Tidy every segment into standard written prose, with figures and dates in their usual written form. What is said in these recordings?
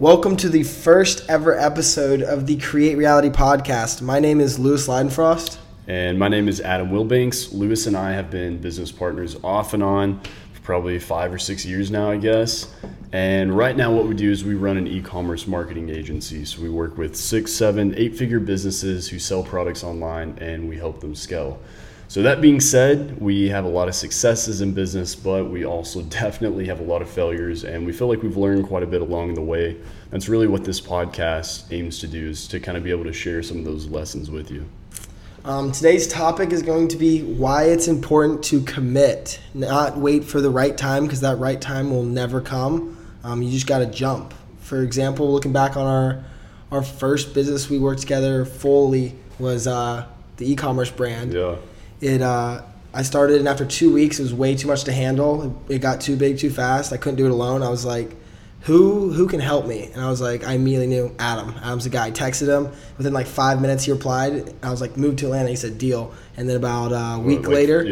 Welcome to the first ever episode of the Create Reality Podcast. My name is Lewis Leidenfrost. And my name is Adam Wilbanks. Lewis and I have been business partners off and on for probably 5 or 6 years now, I guess. And right now what we do is we run an e-commerce marketing agency. So we work with 6, 7, 8-figure businesses who sell products online, and we help them scale. So that being said, we have a lot of successes in business, but we also definitely have a lot of failures, and we feel like we've learned quite a bit along the way. That's really what this podcast aims to do, is to kind of be able to share some of those lessons with you. Today's topic is going to be why it's important to commit, not wait for the right time, because that right time will never come. You just got to jump. For example, looking back on our first business we worked together fully was the e-commerce brand. Yeah. I started, and after 2 weeks, it was way too much to handle. It got too big too fast. I couldn't do it alone. I was like, who can help me? And I was like, I immediately knew Adam. Adam's the guy. I texted him. Within like 5 minutes, he replied. I was like, move to Atlanta. He said, deal. And then about a week later,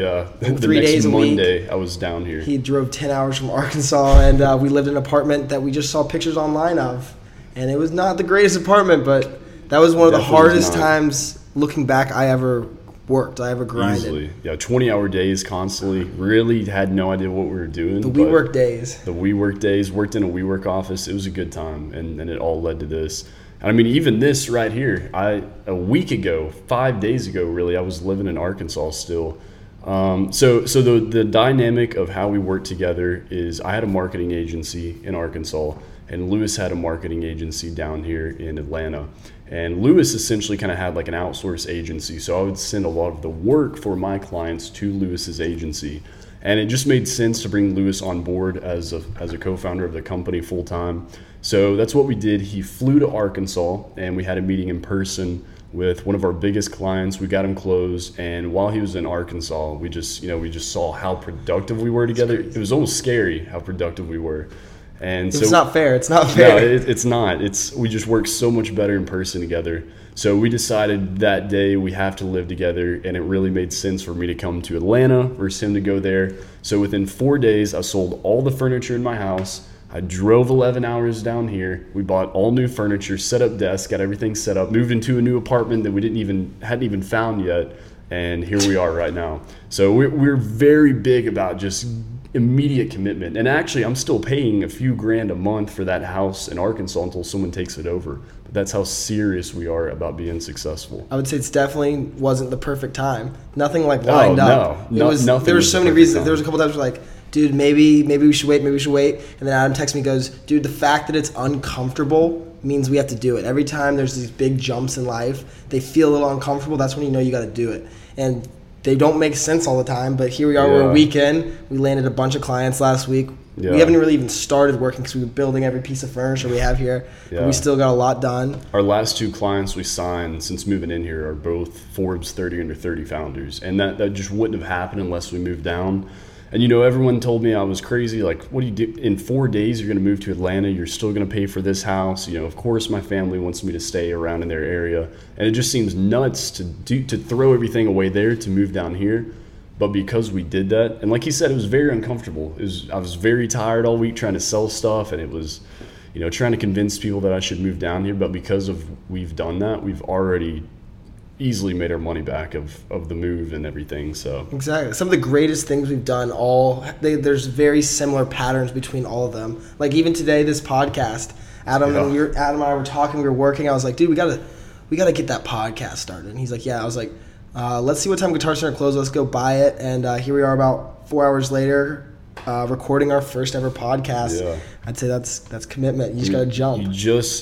three days a week, I was down here. He drove 10 hours from Arkansas, and we lived in an apartment that we just saw pictures online of. And it was not the greatest apartment, but that was one of the hardest times, looking back, I ever worked. I ever grinded. Easily. Yeah, 20-hour days constantly. Really had no idea what we were doing. The WeWork days. Worked in a WeWork office. It was a good time, and it all led to this. And I mean, even this right here, five days ago, I was living in Arkansas still. So the dynamic of how we work together is I had a marketing agency in Arkansas, and Lewis had a marketing agency down here in Atlanta. And Lewis essentially kind of had like an outsource agency. So I would send a lot of the work for my clients to Lewis's agency. And it just made sense to bring Lewis on board as a co-founder of the company full time. So that's what we did. He flew to Arkansas, and we had a meeting in person with one of our biggest clients. We got him closed, and while he was in Arkansas, we just saw how productive we were together. It was almost scary how productive we were. And so it's not fair. No, it's not. We just work so much better in person together. So we decided that day we have to live together, and it really made sense for me to come to Atlanta versus him to go there. So within 4 days, I sold all the furniture in my house. I drove 11 hours down here. We bought all new furniture, set up desks, got everything set up, moved into a new apartment that we hadn't even found yet, and here we are right now. So we're very big about just immediate commitment. And actually, I'm still paying a few grand a month for that house in Arkansas until someone takes it over. But that's how serious we are about being successful. I would say it definitely wasn't the perfect time. Nothing like lined up. No, there were so many reasons. There was a couple times we're like, dude, maybe we should wait, And then Adam texts me, goes, dude, the fact that it's uncomfortable means we have to do it. Every time there's these big jumps in life, they feel a little uncomfortable. That's when you know you got to do it. And they don't make sense all the time, but here we are. Yeah. We're a weekend. We landed a bunch of clients last week. Yeah. We haven't really even started working because we were building every piece of furniture we have here. Yeah. But we still got a lot done. Our last two clients we signed since moving in here are both Forbes 30 under 30 founders. And that just wouldn't have happened unless we moved down. And, you know, everyone told me I was crazy. Like, what do you do? In 4 days, you're going to move to Atlanta. You're still going to pay for this house. You know, of course, my family wants me to stay around in their area. And it just seems nuts to throw everything away there to move down here. But because we did that, and like he said, it was very uncomfortable. I was very tired all week trying to sell stuff. And it was, you know, trying to convince people that I should move down here. But because of we've done that, we've already easily made our money back of the move and everything. So exactly, some of the greatest things we've done there's very similar patterns between all of them. Like even today, this podcast, Adam and I were talking. We were working. I was like, dude, we gotta get that podcast started. And he's like, yeah. I was like, let's see what time Guitar Center closes. Let's go buy it. And here we are, about 4 hours later, recording our first ever podcast. Yeah. I'd say that's commitment. You just gotta jump.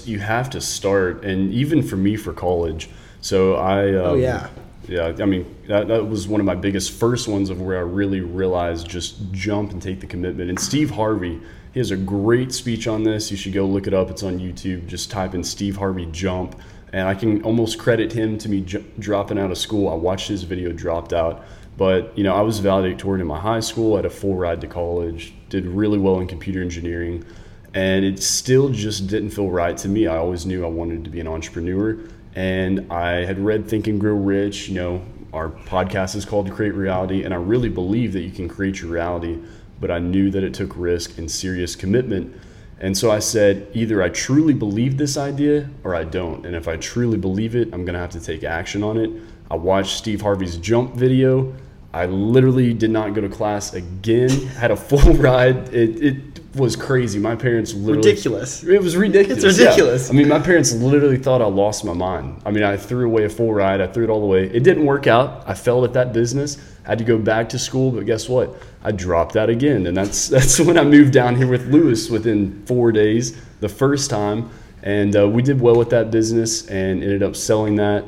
You have to start. And even for me, for college. So that was one of my biggest first ones of where I really realized just jump and take the commitment. And Steve Harvey, he has a great speech on this. You should go look it up. It's on YouTube. Just type in Steve Harvey jump. And I can almost credit him to me dropping out of school. I watched his video, dropped out. But, you know, I was valedictorian in my high school. I had a full ride to college, did really well in computer engineering. And it still just didn't feel right to me. I always knew I wanted to be an entrepreneur. And I had read Think and Grow Rich. You know, our podcast is called Create Reality, and I really believe that you can create your reality, but I knew that it took risk and serious commitment. And so I said, either I truly believe this idea or I don't. And if I truly believe it, I'm going to have to take action on it. I watched Steve Harvey's jump video. I literally did not go to class again, had a full ride. It was crazy. My parents literally... Ridiculous. It was ridiculous. It's ridiculous. Yeah. I mean, my parents literally thought I lost my mind. I mean, I threw away a full ride. I threw it all away. It didn't work out. I failed at that business. I had to go back to school, but guess what? I dropped out again. And that's when I moved down here with Lewis within 4 days, the first time. And we did well with that business and ended up selling that.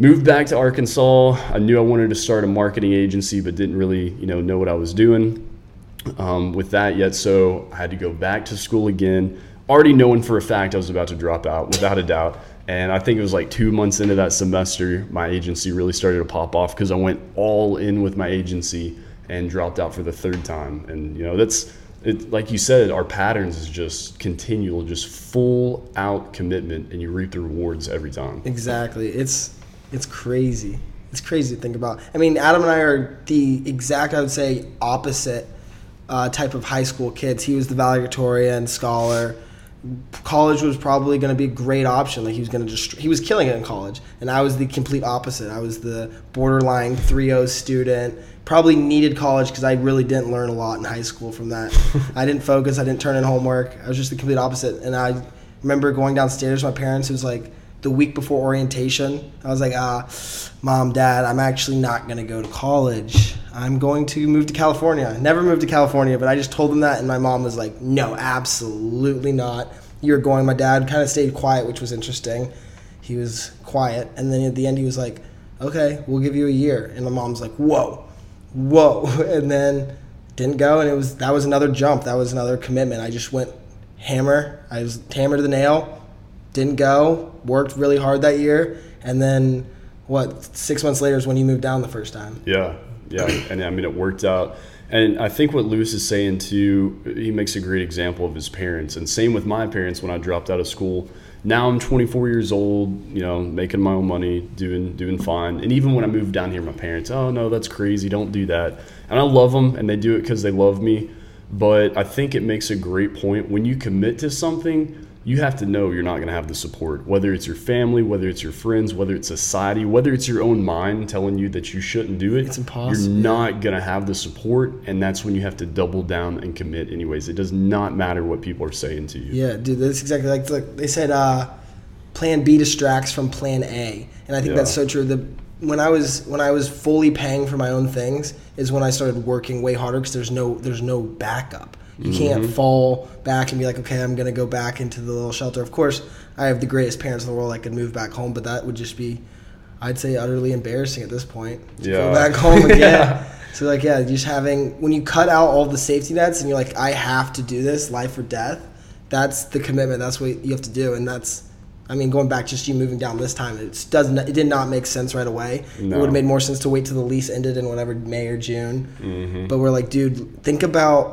Moved back to Arkansas. I knew I wanted to start a marketing agency, but didn't really, know what I was doing with that yet. So I had to go back to school again, already knowing for a fact I was about to drop out, without a doubt. And I think it was like 2 months into that semester, my agency really started to pop off because I went all in with my agency and dropped out for the third time. And that's it. Like you said, our patterns is just continual, just full out commitment, and you reap the rewards every time. Exactly. It's crazy. It's crazy to think about. I mean, Adam and I are the exact, I would say, opposite type of high school kids. He was the valedictorian, scholar. College was probably going to be a great option. Like he was killing it in college. And I was the complete opposite. I was the borderline 3.0 student. Probably needed college because I really didn't learn a lot in high school from that. I didn't focus. I didn't turn in homework. I was just the complete opposite. And I remember going downstairs to my parents. It was like, the week before orientation, I was like, Mom, Dad, I'm actually not going to go to college. I'm going to move to California. I never moved to California, but I just told them that, and my mom was like, no, absolutely not. You're going. My dad kind of stayed quiet, which was interesting. He was quiet, and then at the end he was like, okay, we'll give you a year. And my mom's like, whoa. And then didn't go, and that was another jump. That was another commitment. I just went hammer. I was hammer to the nail. Didn't go, worked really hard that year, and then 6 months later is when you moved down the first time. Yeah, and I mean, it worked out. And I think what Lewis is saying too, he makes a great example of his parents, and same with my parents when I dropped out of school. Now I'm 24 years old, making my own money, doing fine. And even when I moved down here, my parents, oh no, that's crazy, don't do that. And I love them, and they do it because they love me. But I think it makes a great point. When you commit to something, you have to know you're not going to have the support, whether it's your family, whether it's your friends, whether it's society, whether it's your own mind telling you that you shouldn't do it. It's impossible. You're not going to have the support, and that's when you have to double down and commit anyways. It does not matter what people are saying to you. Yeah, dude, that's exactly like they said, plan B distracts from plan A, and I think that's so true. When I was fully paying for my own things is when I started working way harder because there's no backup. You can't fall back and be like, okay, I'm going to go back into the little shelter. Of course, I have the greatest parents in the world. I could move back home, but that would just be, I'd say, utterly embarrassing at this point. Yeah. Go back home again. So like, just having, when you cut out all the safety nets and you're like, I have to do this, life or death, that's the commitment. That's what you have to do. And that's, I mean, going back, just you moving down this time, it did not make sense right away. No. It would have made more sense to wait till the lease ended in whatever, May or June. Mm-hmm. But we're like, dude, think about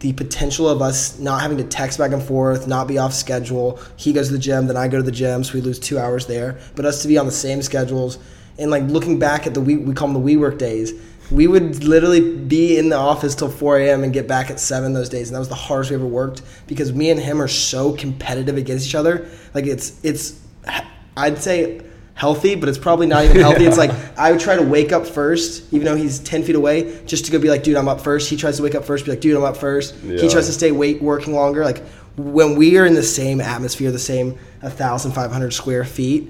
the potential of us not having to text back and forth, not be off schedule. He goes to the gym, then I go to the gym, so we lose 2 hours there. But us to be on the same schedules and like looking back at we call them the WeWork days. We would literally be in the office till 4 a.m. and get back at 7 those days, and that was the hardest we ever worked because me and him are so competitive against each other. Like it's I'd say healthy, but it's probably not even healthy. Yeah. It's like I would try to wake up first, even though he's 10 feet away, just to go be like, dude, I'm up first. He tries to wake up first, be like, dude, I'm up first. Yeah. He tries to stay working longer. Like when we are in the same atmosphere, the same 1,500 square feet,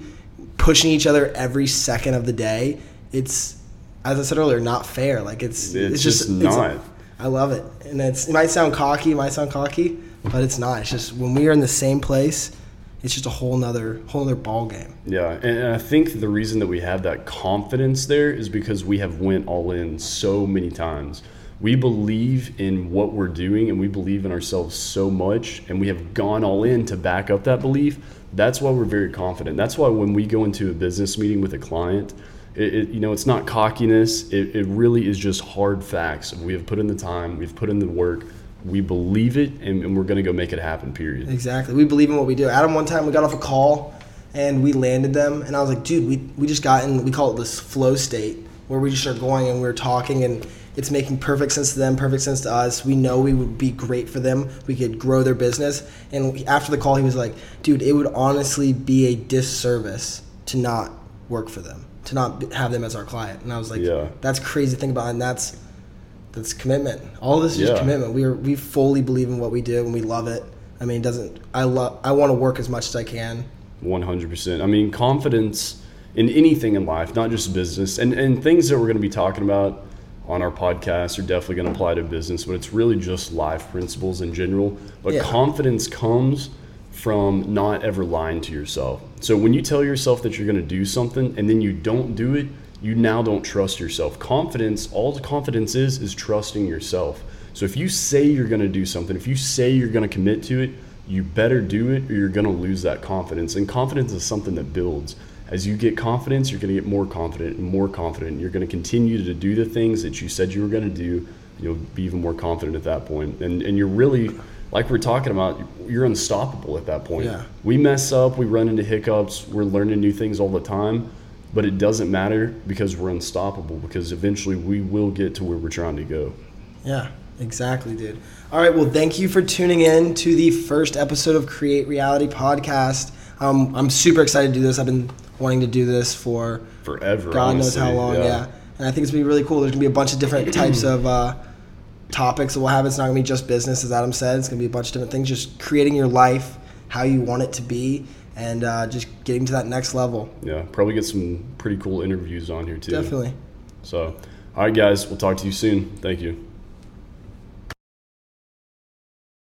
pushing each other every second of the day, it's, as I said earlier, not fair. Like it's just not. I love it, and it might sound cocky, but it's not. It's just when we are in the same place, it's just a whole nother ball game. Yeah, and I think the reason that we have that confidence there is because we have went all in so many times. We believe in what we're doing, and we believe in ourselves so much, and we have gone all in to back up that belief. That's why we're very confident. That's why when we go into a business meeting with a client, it's not cockiness. It really is just hard facts. We have put in the time. We've put in the work. We believe it, and we're going to go make it happen, period. Exactly. We believe in what we do. Adam, one time we got off a call, and we landed them. And I was like, dude, we just got in, we call it this flow state, where we just are going and we're talking. And It's making perfect sense to them, perfect sense to us. We know we would be great for them. We could grow their business. And after the call, he was like, dude, it would honestly be a disservice to not work for them, to not have them as our client. And I was like, yeah, that's crazy to think about. And that's commitment. All of this is just commitment. We fully believe in what we do and we love it. I mean, I want to work as much as I can. 100%. I mean, confidence in anything in life, not just business, and things that we're going to be talking about on our podcast are definitely going to apply to business, but it's really just life principles in general. But confidence comes from not ever lying to yourself. So when you tell yourself that you're going to do something and then you don't do it, you now don't trust yourself. Confidence, all confidence is trusting yourself. So if you say you're going to do something, if you say you're going to commit to it, you better do it or you're going to lose that confidence. And confidence is something that builds. As you get confidence, you're going to get more confident and more confident. You're going to continue to do the things that you said you were going to do. You'll be even more confident at that point. And you're really, like we're talking about, you're unstoppable at that point. Yeah. We mess up, we run into hiccups, we're learning new things all the time. But it doesn't matter because we're unstoppable, because eventually we will get to where we're trying to go. Yeah, exactly, dude. All right, well, thank you for tuning in to the first episode of Create Reality Podcast. I'm super excited to do this. I've been wanting to do this for forever. God honestly. Knows how long, yeah. And I think it's going to be really cool. There's going to be a bunch of different types of topics that we'll have. It's not going to be just business, as Adam said. It's going to be a bunch of different things, just creating your life how you want it to be. And just getting to that next level. Yeah, probably get some pretty cool interviews on here too. Definitely. So, all right, guys, we'll talk to you soon. Thank you.